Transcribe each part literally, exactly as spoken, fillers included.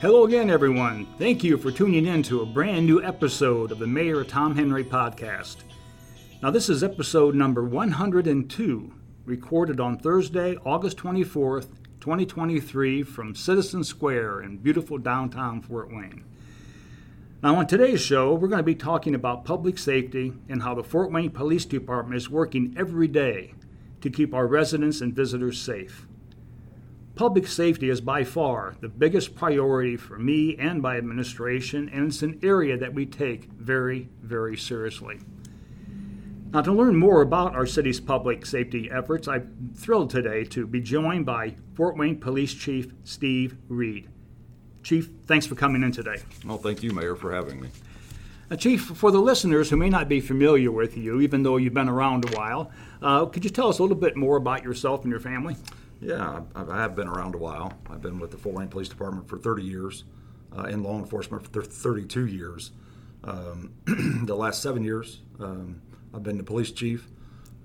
Hello again, everyone. Thank you for tuning in to a brand new episode of the Mayor Tom Henry Podcast. Now, this is episode number one hundred two, recorded on Thursday, August twenty-fourth, twenty twenty-three, from Citizen Square in beautiful downtown Fort Wayne. Now, on today's show, we're going to be talking about public safety and how the Fort Wayne Police Department is working every day to keep our residents and visitors safe. Public safety is by far the biggest priority for me and my administration, and it's an area that we take very, very seriously. Now, to learn more about our city's public safety efforts, I'm thrilled today to be joined by Fort Wayne Police Chief Steve Reed. Chief, thanks for coming in today. Well, thank you, Mayor, for having me. Now, Chief, for the listeners who may not be familiar with you, even though you've been around a while, uh, could you tell us a little bit more about yourself and your family? Yeah, I have been around a while. I've been with the Fort Wayne Police Department for thirty years, uh, in law enforcement for thirty-two years. Um, the last seven years, um, I've been the police chief,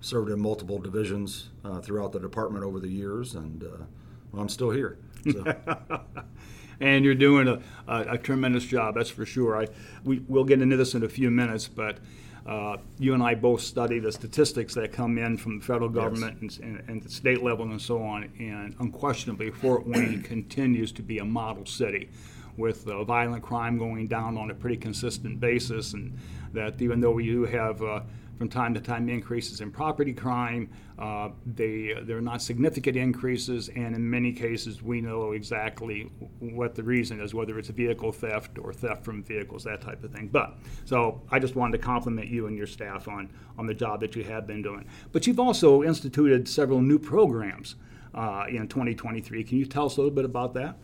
served in multiple divisions uh, throughout the department over the years, and uh, well, I'm still here. So. And you're doing a, a, a tremendous job, that's for sure. I, we, we'll get into this in a few minutes, but Uh, you and I both study the statistics that come in from the federal government yes. and, and, and the state level and so on, and unquestionably Fort Wayne continues to be a model city with uh, violent crime going down on a pretty consistent basis, and that even though we do have uh, from time to time increases in property crime, uh, they, they're not significant increases, and in many cases we know exactly what the reason is, whether it's vehicle theft or theft from vehicles, that type of thing. But, so I just wanted to compliment you and your staff on, on the job that you have been doing. But you've also instituted several new programs uh, in twenty twenty-three. Can you tell us a little bit about that?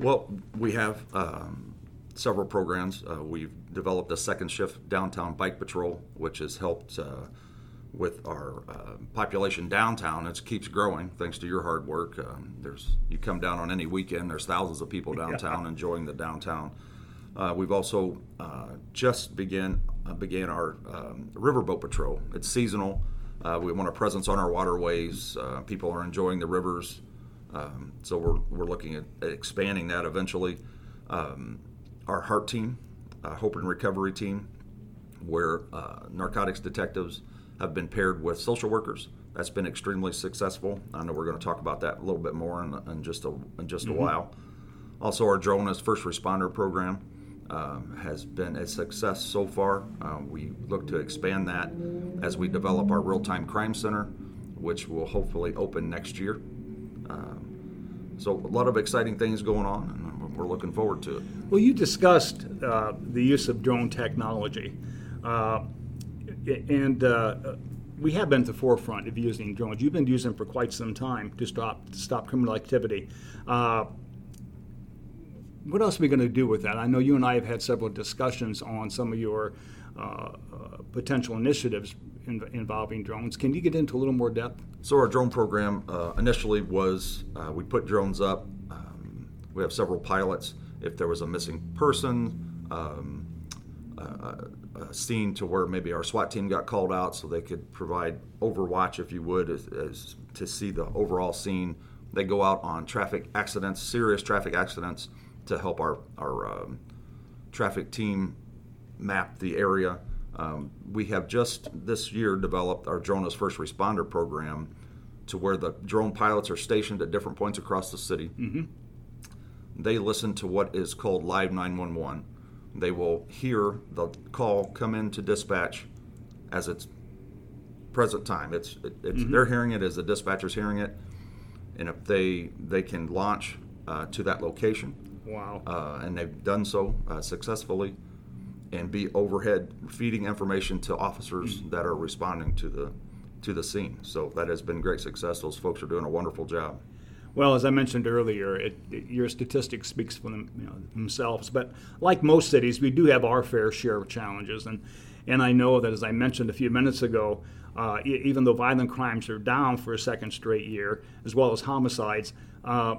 Well, we have um several programs. Uh, we've developed a second shift downtown bike patrol, which has helped uh, with our uh, population downtown. It keeps growing thanks to your hard work. Um, there's you come down on any weekend, there's thousands of people downtown enjoying the downtown. Uh, we've also uh, just began, uh, began our um, riverboat patrol. It's seasonal. Uh, we want a presence on our waterways. Uh, people are enjoying the rivers. Um, so we're, we're looking at expanding that eventually. Um, Our HEART team, uh, Hope and Recovery team, where uh, narcotics detectives have been paired with social workers. That's been extremely successful. I know we're going to talk about that a little bit more in, in just a in just mm-hmm. a while. Also, our Drones First Responder program um, has been a success so far. Uh, we look to expand that as we develop our real-time crime center, which will hopefully open next year. Um, so a lot of exciting things going on, and we're looking forward to it. Well, you discussed uh, the use of drone technology, uh, and uh, we have been at the forefront of using drones. You've been using them for quite some time to stop to stop criminal activity. Uh, what else are we going to do with that? I know you and I have had several discussions on some of your uh, uh, potential initiatives in, involving drones. Can you get into a little more depth? So our drone program uh, initially was uh, we put drones up. We have several pilots. If there was a missing person, um, uh, a scene to where maybe our SWAT team got called out so they could provide overwatch, if you would, as, as to see the overall scene. They go out on traffic accidents, serious traffic accidents, to help our, our um, traffic team map the area. Um, we have just this year developed our Drones First Responder program to where the drone pilots are stationed at different points across the city. Mm-hmm. They listen to what is called live nine one one. They will hear the call come into dispatch as it's present time. It's, it, it's mm-hmm. They're hearing it as the dispatcher's hearing it, and if they they can launch uh, to that location. Wow! Uh, and they've done so uh, successfully, and be overhead feeding information to officers mm-hmm. that are responding to the to the scene. So that has been great success. Those folks are doing a wonderful job. Well, as I mentioned earlier, it, it, your statistics speaks for them, you know, themselves. But like most cities, we do have our fair share of challenges. And, and I know that, as I mentioned a few minutes ago, uh, e- even though violent crimes are down for a second straight year, as well as homicides, uh,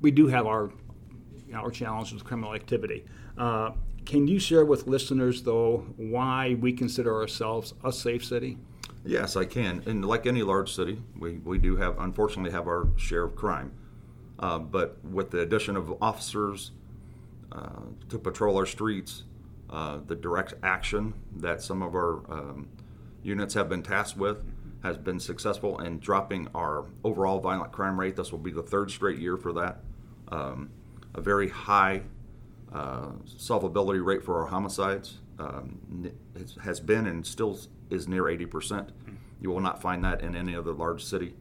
we do have our, you know, our challenges with criminal activity. Uh, can you share with listeners, though, why we consider ourselves a safe city? Yes, I can. And like any large city, we, we do have, unfortunately, have our share of crime. Uh, but with the addition of officers uh, to patrol our streets, uh, the direct action that some of our um, units have been tasked with has been successful in dropping our overall violent crime rate. This will be the third straight year for that. Um, a very high uh, solvability rate for our homicides um, has been and still is near eighty percent. You will not find that in any other large city.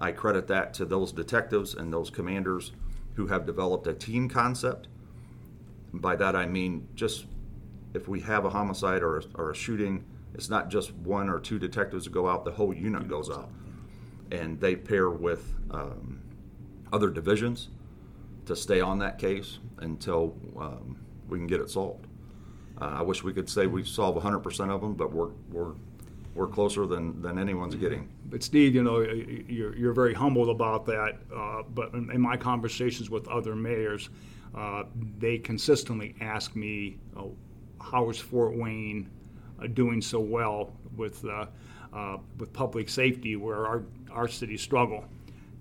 I credit that to those detectives and those commanders who have developed a team concept. By that I mean, just if we have a homicide or a, or a shooting, it's not just one or two detectives that go out, the whole unit goes out. And they pair with um, other divisions to stay on that case until um, we can get it solved. Uh, I wish we could say we solve one hundred percent of them, but we're we're we're closer than, than anyone's getting. But Steve, you know, you're, you're very humble about that, uh, but in, in my conversations with other mayors, uh, they consistently ask me, oh, how is Fort Wayne uh, doing so well with uh, uh, with public safety where our, our cities struggle?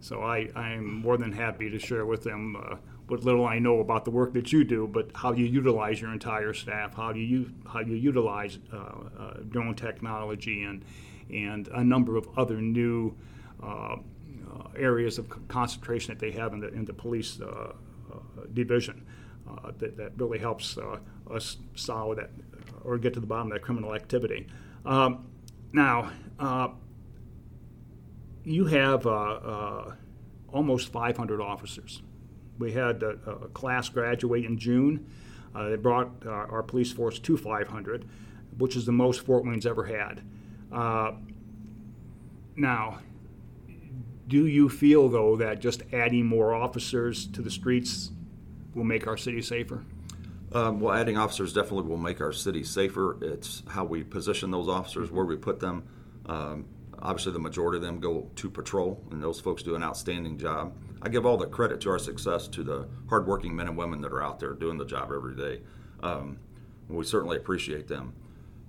So I, I'm more than happy to share with them uh, what little I know about the work that you do, but how you utilize your entire staff, how do you how you utilize uh, uh, drone technology and and a number of other new uh, areas of concentration that they have in the in the police uh, uh, division uh, that that really helps uh, us solve that or get to the bottom of that criminal activity. Um, now, uh, you have uh, uh, almost five hundred officers. We had a, a class graduate in June. Uh, they brought uh, our police force to five hundred, which is the most Fort Wayne's ever had. Uh, now, do you feel, though, that just adding more officers to the streets will make our city safer? Um, well, adding officers definitely will make our city safer. It's how we position those officers, where we put them. Um, Obviously, the majority of them go to patrol, and those folks do an outstanding job. I give all the credit to our success to the hardworking men and women that are out there doing the job every day. Um, we certainly appreciate them.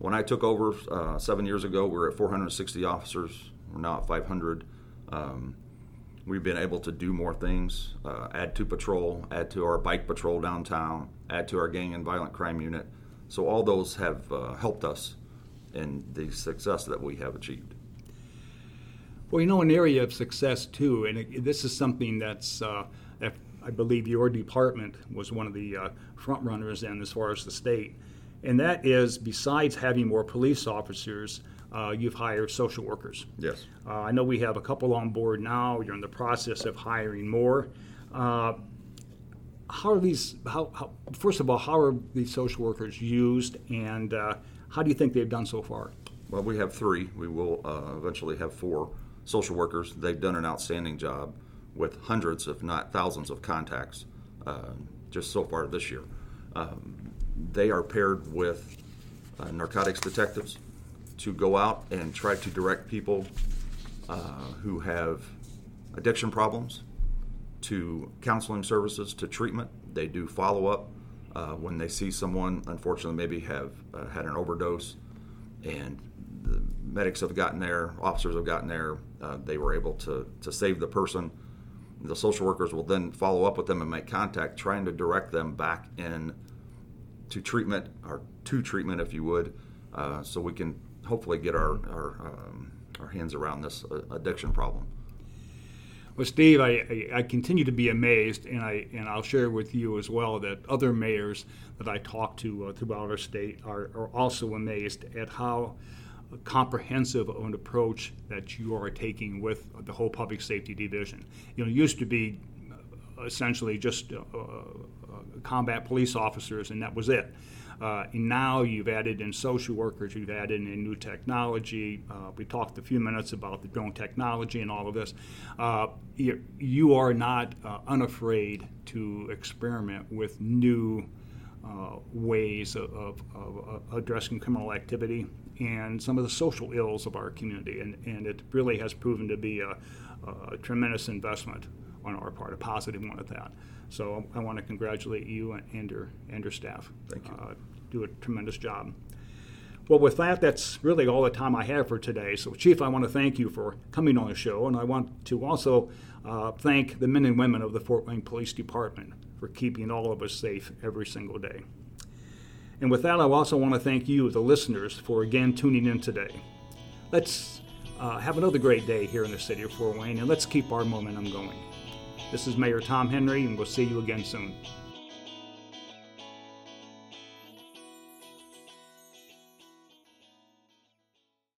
When I took over uh, seven years ago, we were at four hundred sixty officers. We're now at five hundred. Um, we've been able to do more things, uh, add to patrol, add to our bike patrol downtown, add to our gang and violent crime unit. So all those have uh, helped us in the success that we have achieved. Well, you know, an area of success, too, and it, this is something that's, uh, that I believe your department was one of the uh, front runners in as far as the state, and that is besides having more police officers, uh, you've hired social workers. Yes. Uh, I know we have a couple on board now. You're in the process of hiring more. Uh, how are these, how, how, first of all, how are these social workers used, and uh, how do you think they've done so far? Well, we have three. We will uh, eventually have four. Social workers, they've done an outstanding job with hundreds, if not thousands, of contacts uh, just so far this year. Um, they are paired with uh, narcotics detectives to go out and try to direct people uh, who have addiction problems to counseling services, to treatment. They do follow-up uh, when they see someone, unfortunately, maybe have uh, had an overdose, and the medics have gotten there, officers have gotten there, uh, they were able to, to save the person. The social workers will then follow up with them and make contact, trying to direct them back in to treatment, or to treatment if you would, uh, so we can hopefully get our, our, um, our hands around this uh, addiction problem. Well, Steve, I, I continue to be amazed, and, I, and I'll share with you as well that other mayors that I talk to uh, throughout our state are, are also amazed at how comprehensive an approach that you are taking with the whole public safety division. You know, it used to be essentially just uh, combat police officers, and that was it. Uh, and now you've added in social workers, you've added in new technology. Uh, we talked a few minutes about the drone technology and all of this. Uh, you, you are not uh, unafraid to experiment with new Uh, ways of, of, of addressing criminal activity and some of the social ills of our community, and, and it really has proven to be a, a tremendous investment on our part, a positive one at that. So I want to congratulate you and your, and your staff. Thank you. Uh, do a tremendous job. Well, with that, that's really all the time I have for today. So, Chief, I want to thank you for coming on the show, and I want to also uh, thank the men and women of the Fort Wayne Police Department for keeping all of us safe every single day. And with that, I also want to thank you, the listeners, for again tuning in today. Let's uh, have another great day here in the city of Fort Wayne, and let's keep our momentum going. This is Mayor Tom Henry, and we'll see you again soon.